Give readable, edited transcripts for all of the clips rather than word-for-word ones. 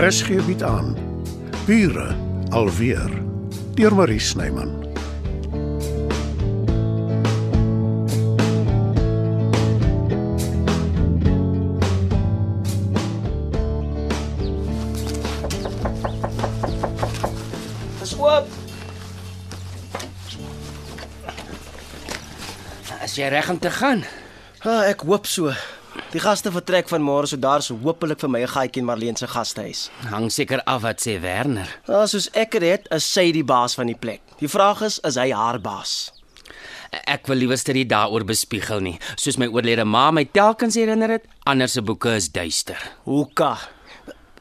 RSG bied aan Bure alweer deur Marie Snyman. Dis oop. Is jy reg om te gaan? Ek hoop so. Die gaste vertrek van môre, so daar is hopelik vir my 'n gaatjie in Marleen se gastehuis. Hang seker af wat sê Werner. Soos ek het, is sy die baas van die plek. Die vraag is hy haar baas? Ek wil liewerste nie daaroor bespiegel nie. Soos my oorlede ma my telkens herinner het, ander se boeke is duister. Hoeka.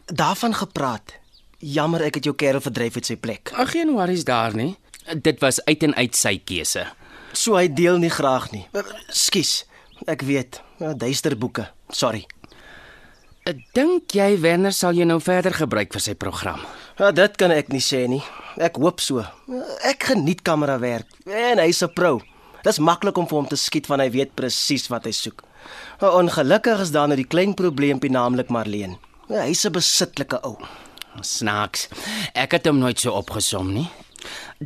Daarvan gepraat. Jammer ek het jou kerel verdryf uit sy plek. Geen worries daar nie. Dit was uit en uit sy keuse. So hy deel nie graag nie. Skus. Ek weet, duister boeke, sorry. Dink jy Werner sal jy nou verder gebruik vir sy program? Dit kan ek nie sê nie, ek hoop so. Ek geniet kamerawerk en hy's 'n pro. Dis maklik om vir hom te skiet want hy weet presies wat hy soek. Ongelukkig is daar nou die klein probleempie, naamlik Marleen. Hy's 'n besitlike ou. Snaaks, ek het hom nooit so opgesom nie.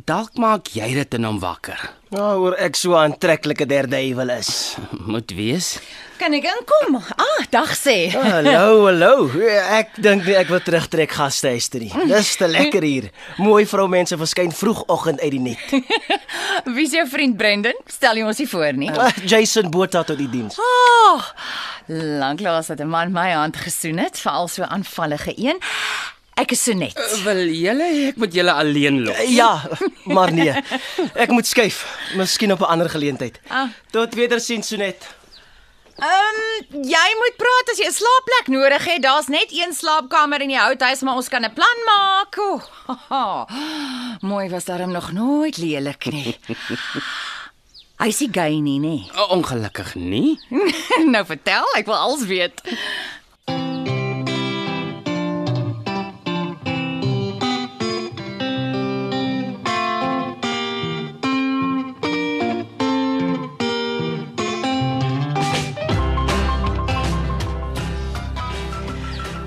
Dalk maak jy dit in hom wakker. Oor ek so aantreklike derduivel is. Moet wees. Kan ek inkom? Dag sê. Hallo. Ek dink nie ek wil terugtrek gastehuis toe nie. Dis te lekker hier. Mooi vroumense verskyn vroegoggend uit die net. Wie is jou vriend Brendan? Stel jy ons nie voor nie. Jason Boota tot die diens. Lanklaas het 'n man my hand gesoen het, veral so aanvallige een. Ek is Sonet. Wil julle ek moet julle alleen los? Maar nee. Ek moet skuif, miskien op 'n ander geleentheid. Tot wedersien Sonet. Jy moet praat as jy 'n slaapplek nodig het. Daar's net een slaapkamer in die houthuis, maar ons kan 'n plan maak. Mooi was daarom nog nooit lelik nie. Hy is nie gay nie, nee. Ongelukkig nie. Nou vertel, ek wil alles weet.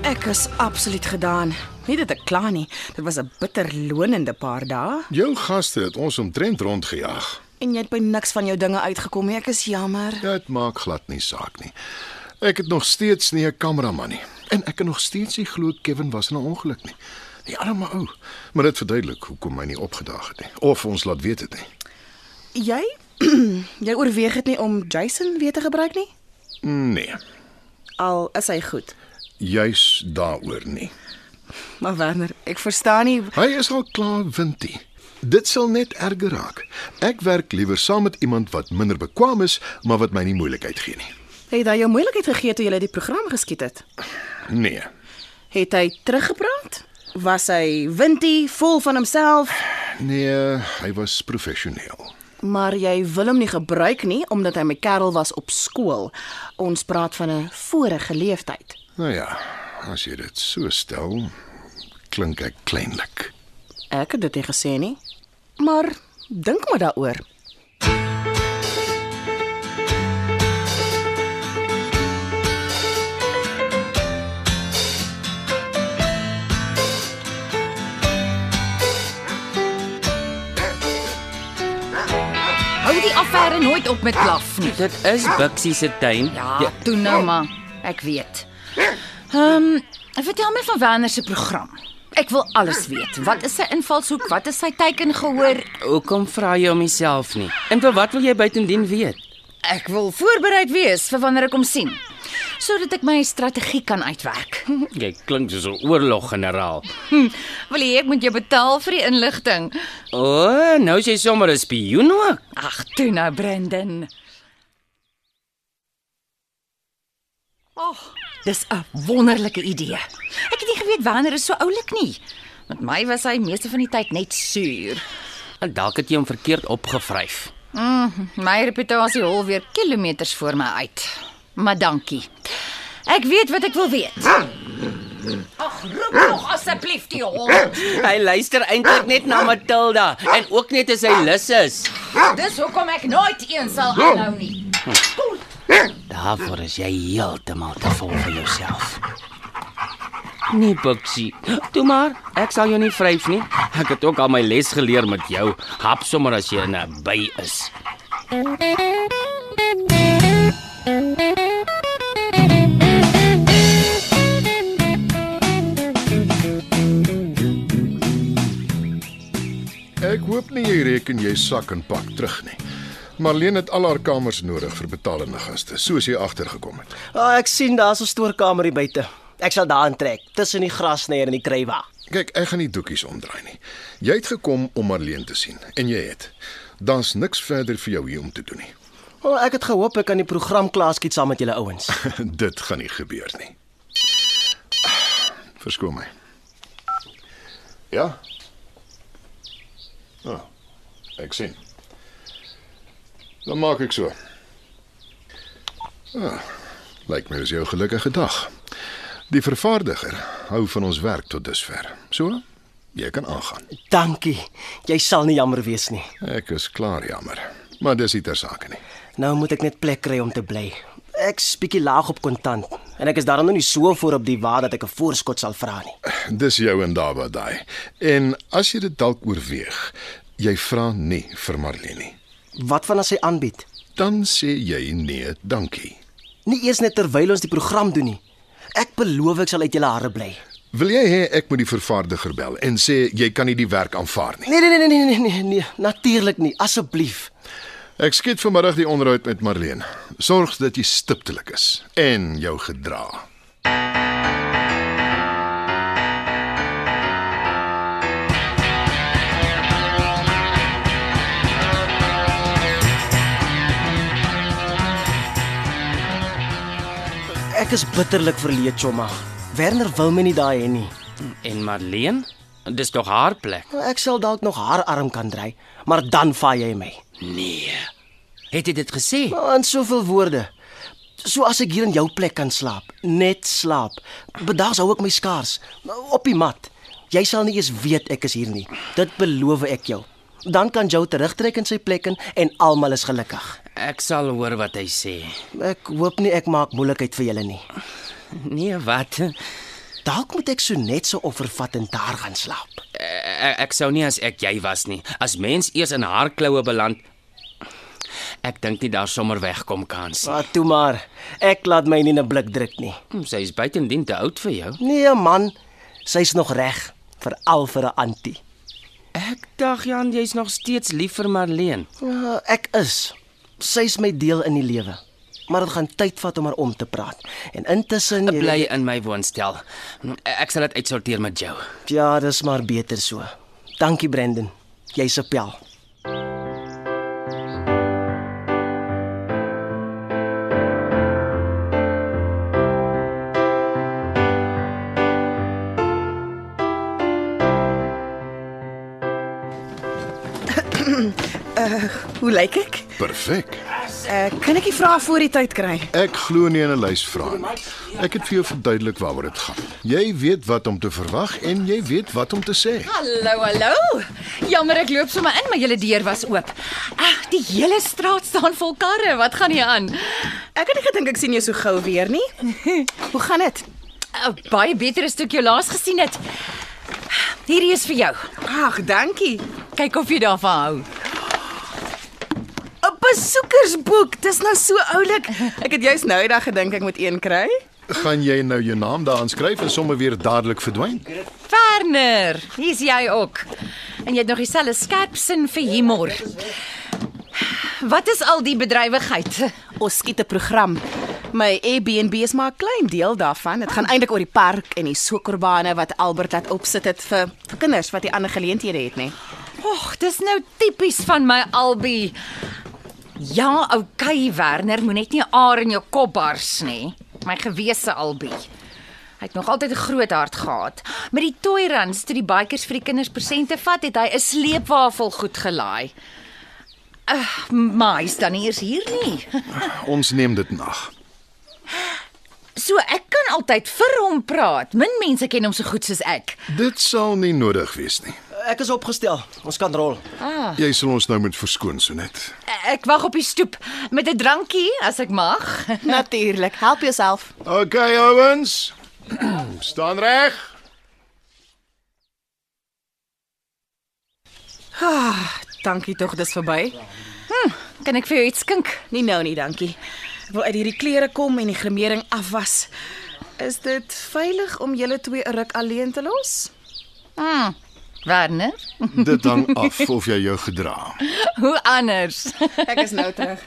Ek is absoluut gedaan. Nie dat ek klaar nie. Dit was 'n bitter lonende paar dae. Jou gaste het ons omtrent rondgejaag. En jy het by niks van jou dinge uitgekom nie. Ek is jammer. Dit maak glad nie saak nie. Ek het nog steeds nie 'n kameraman nie. En ek kan nog steeds nie glo Kevin was in 'n ongeluk nie. Die arme ou. Maar dit verduidelik hoekom hy nie opgedaag het nie. Of ons laat weet het nie. Jy oorweeg het nie om Jason weer te gebruik nie? Nee. Al is hy goed. Juis daaroor nie. Maar Werner, ek verstaan nie. Hy is al klaar windie. Dit sal net erger raak. Ek werk liewer saam met iemand wat minder bekwaam is, maar wat my nie moeilikheid gee nie. Het hy jou moeilikheid gegee toe jy die program geskiet het? Nee. Het hy teruggepraat? Was hy windie, vol van homself? Nee, hy was professioneel. Maar jy wil hom nie gebruik nie, omdat hy met Karel was op skool. Ons praat van 'n vorige leeftyd. Nou ja, as jy dit so stel, klink ek kleinlik. Ek het dit nie gesê nie, maar dink maar daaroor. Hou die affaire nooit op met blaf nie. Dit is Bixie se tuin. Ja, toe nou maar, ek weet. Vertel my van Werner se program. Ek wil alles weet. Wat is sy invalshoek? Wat is sy teiken gehoor? Hoekom vra jy om myself nie? En vir wat wil jy buitendien weet? Ek wil voorbereid wees vir wanneer ek hom sien, sodat ek my strategie kan uitwerk. Jy klink soos 'n oorloggeneraal. Wil jy ek moet jou betaal vir die inligting? Nou is jy sommer 'n spioen ook. Ag, toe nou Brendan. Dis 'n wonderlike idee. Ek het nie geweet Werner is so oulik nie. Met my was hy meeste van die tyd net suur. En dalk het jy hom verkeerd opgevryf. My reputasie hol weer kilometers voor my uit. Maar dankie. Ek weet wat ek wil weet. Ag, roep nog asseblief die hond. Hy luister eintlik net na Matilda en ook net as hy lus is. Dis hoekom ek nooit een sal aanhou nie. Daarvoor is jy heeltemal te vol vir jouself. Nee, Buksie. Toe maar, ek sal jou nie vryf nie. Ek het ook al my les geleer met jou. Hap sommer as jy in 'n by is. Ek hoop nie jy reken jy sak en pak terug nie. Marleen het al haar kamers nodig vir betalende gaste, soos jy agtergekom het. Oh, ek sien daar's 'n stoorkamer hier buite. Ek sal daarin trek, tussen die grasnyer en die kruiwa. Kyk, ek gaan nie doekies omdraai nie. Jy het gekom om Marleen te sien, en jy het. Daar's niks verder vir jou hier om te doen nie. Oh, ek het gehoop ek kan die program klaarskiet saam met julle ouens. Dit gaan nie gebeur nie. Verskoon my. Ja? Oh, ek sien. Dan maak ek so. Ah, lyk my is jou gelukkige dag. Die vervaardiger hou van ons werk tot dusver. So, jy kan aangaan. Dankie, jy sal nie jammer wees nie. Ek is klaar jammer, maar dis nie ter sake nie. Nou moet ek net plek kry om te bly. Ek's bietjie laag op kontant, en ek is daarom nou nie so voor op die waar dat ek 'n voorskot sal vra nie. Dis jou en daarby daai. En as jy dit dalk oorweeg, jy vra nie vir Marleen nie. Wat van as hy aanbied? Dan sê jy nee, dankie. Nie eers net terwyl ons die program doen nie. Ek beloof ek sal uit julle hare bly. Wil jy hê ek moet die vervaardiger bel en sê jy kan nie die werk aanvaar nie? Nee, natuurlik nie, asseblief. Ek skiet vanmiddag die onderhoud met Marleen. Sorg dat jy stiptelik is en jou gedra. Ek is bitterlik verleed, Choma. Werner wil my nie daai hê nie. En Marleen? Dis nog haar plek. Ek sal dalk nog haar arm kan draai, maar dan vaai jy my. Nee. Het jy dit gesê? In soveel woorde. So as ek hier in jou plek kan slaap, net slaap. Bedags hou ek my skaars, op die mat. Jy sal nie eens weet ek is hier nie. Dit beloof ek jou. Dan kan Joe terugtrek in sy plekken en almal is gelukkig. Ek sal hoor wat hy sê. Ek hoop nie ek maak moeilikheid vir julle nie. Nee, wat? Dalk moet ek Sonet se offer vat en daar gaan slaap. Ek sou nie as ek jy was nie. As mens eers in haar kloue beland, ek dink nie daar sommer wegkom kans nie. Toe maar, ek laat my nie 'n blik druk nie. Sy is buitendien te oud vir jou. Nee man, sy is nog reg, veral vir 'n antie. Ek dacht, Jan, jy is nog steeds lief vir Marleen. Ek is. Sy is my deel in die lewe, maar dit gaan tyd vat om haar om te praat. En intussen... Ek bly in my woonstel. Ek sal dit uitsorteer met jou. Ja, dis maar beter so. Dankie, Brendan. Jy's 'n pel. Hoe lyk ek? Perfek. Kan ek die vraag voor die tyd kry? Ek glo nie in 'n lys vrae nie. Ek het vir jou verduidelik waaroor dit gaan. Jy weet wat om te verwag en jy weet wat om te sê. Hallo. Jammer, ek loop sommer in, maar julle deur was oop. Ag, die hele straat staan vol karre. Wat gaan hier aan? Ek het nie gedink ek sien jou so gou weer nie. Hoe gaan dit? Baie beter as toe ek jou laas gesien het. Hierdie is vir jou. Ag, dankie. Kyk of jy daarvan hou. Besoekersboek, dis nou so oulik. Ek het juist nou dag gedink ek moet een kry. Gaan jy nou jou naam daaraan skryf en sommer weer dadelik verdwyn? Werner, hier's jy ook. En jy het nog dieselfde skerp sin vir humor. Wat is al die bedrywigheid? Ons skiet 'n program. My Airbnb is maar 'n klein deel daarvan. Dit gaan eintlik oor die park en die sokerbane wat Albert laat opsit het vir kinders wat die ander geleenthede het, nie. Och, dis nou tipies van my Albie. Ja, okay, Werner, moet net nie aar in jou kop bars nie. My gewese Albie. Hy het nog altyd 'n groot hart gehad. Met die Toy Run, toe die bikers vir die kinders persente vat, het hy 'n sleepwafel goed gelaai. Maar hy is dan nie eers hier nie. Ons neem dit nag. So, ek kan altyd vir hom praat. Min mense ken hom so goed soos ek. Dit sal nie nodig wees nie. Ek is opgestel. Ons kan rol. Jy sal ons nou met verskoon, Sonet. Ek wag op die stoep met 'n drankie as ek mag. Natuurlik. Help jouself. Okay, ouens. Staan reg. Ah, dankie tog, dis verby. Kan ek vir jou iets skink? Nie nou nie, dankie. Ek wil uit hierdie klere kom en die grimering afwas. Is dit veilig om julle twee 'n ruk alleen te los? Werner? Dit hang af of jy jou gedra. Hoe anders? Ek is nou terug.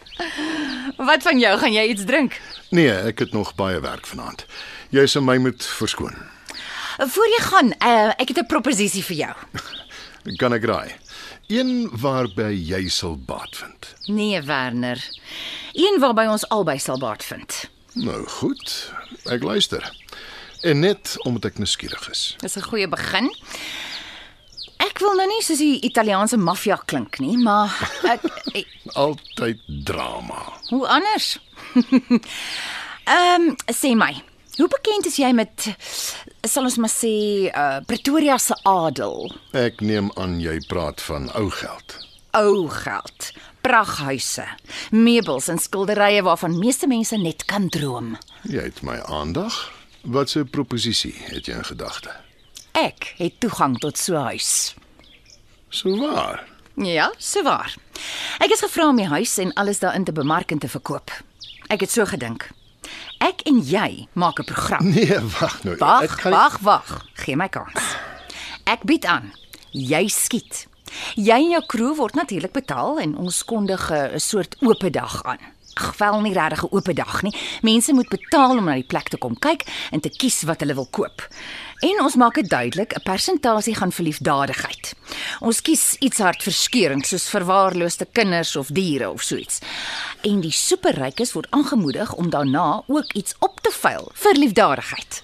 Wat van jou? Gaan jy iets drink? Nee, ek het nog baie werk vanaand. Jy sal my moet verskoon. Voor jy gaan, ek het 'n proposisie vir jou. Kan ek raai? Een waarby jy sal baat vind. Nee, Werner. Een waarby ons albei sal baat vind. Nou goed, ek luister. En net omdat ek nuuskierig is. Dis 'n goeie begin. Ek wil nou nie soos die Italiaanse maffia klink nie, maar ek altyd drama. Hoe anders? Sê my, hoe bekend is jy met, sal ons maar sê, Pretoria se adel? Ek neem aan jy praat van ou geld. Ou geld, praghuise, meubels en skilderye waarvan meeste mense net kan droom. Jy het my aandag. Wat 'n proposisie het jy in gedagte? Ek het toegang tot so 'n huis. So waar? Ja, so waar. Ek is gevra om my huis en alles daarin te bemark en te verkoop. Ek het so gedink. Ek en jy maak 'n program. Nee, wag nou. Wag. Gee my kans. Ek bied aan. Jy skiet. Jy en jou crew word natuurlik betaal en ons kondig 'n soort oop dag aan. Ag, wel nie regtig 'n oop dag nie. Mense moet betaal om na die plek te kom kyk en te kies wat hulle wil koop. En ons maak dit duidelik, 'n persentasie gaan vir liefdadigheid. Ons kies iets hartverskeurend soos verwaarloosde kinders of diere of so iets. En die superrykes word aangemoedig om daarna ook iets op te veil vir liefdadigheid.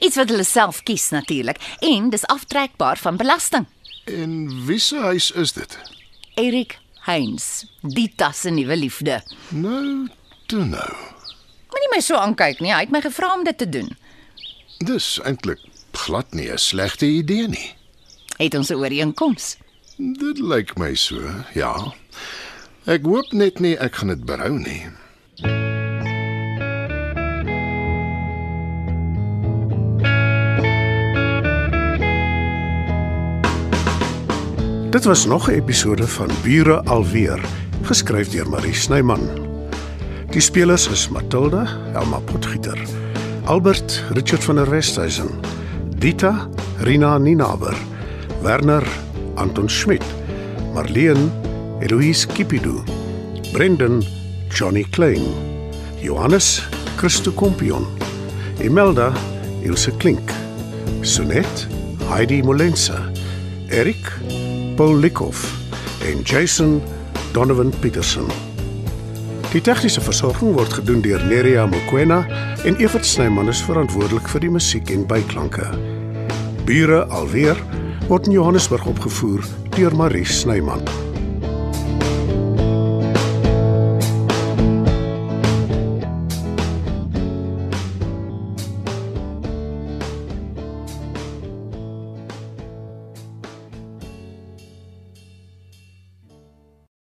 Iets wat hulle self kies natuurlik en dis aftrekbaar van belasting. En wie se huis is dit? Erik Heinz, die tas se nuwe liefde. Nou. Moenie my so aankyk nie, hy het my gevra om dit te doen. Dis eintlik glad nie 'n slegte idee nie. Het ons 'n ooreenkoms? Dit lyk my so, ja. Ek hoop net nie ek gaan dit berou nie. Dit was nog 'n episode van Bure alweer, geskryf deur Marie Snyman. Die spelers is Matilda, Elma Potgieter, Albert, Richard van der Westhuizen, Dita, Rina Ninaber, Werner, Anton Schmid, Marleen, Eloïse Kipidou, Brendan, Johnny Klein, Johannes, Christo Kompion, Imelda, Ilse Klink, Sonet, Heidi Molenza, Erik, Paul Likhoff en Jason Donovan Peterson. Die tegniese versorging word gedoen deur Nerea Mokwena en Evert Snyman is verantwoordelik vir die musiek en byklanke. Bure alweer word in Johannesburg opgevoer deur Marie Snyman.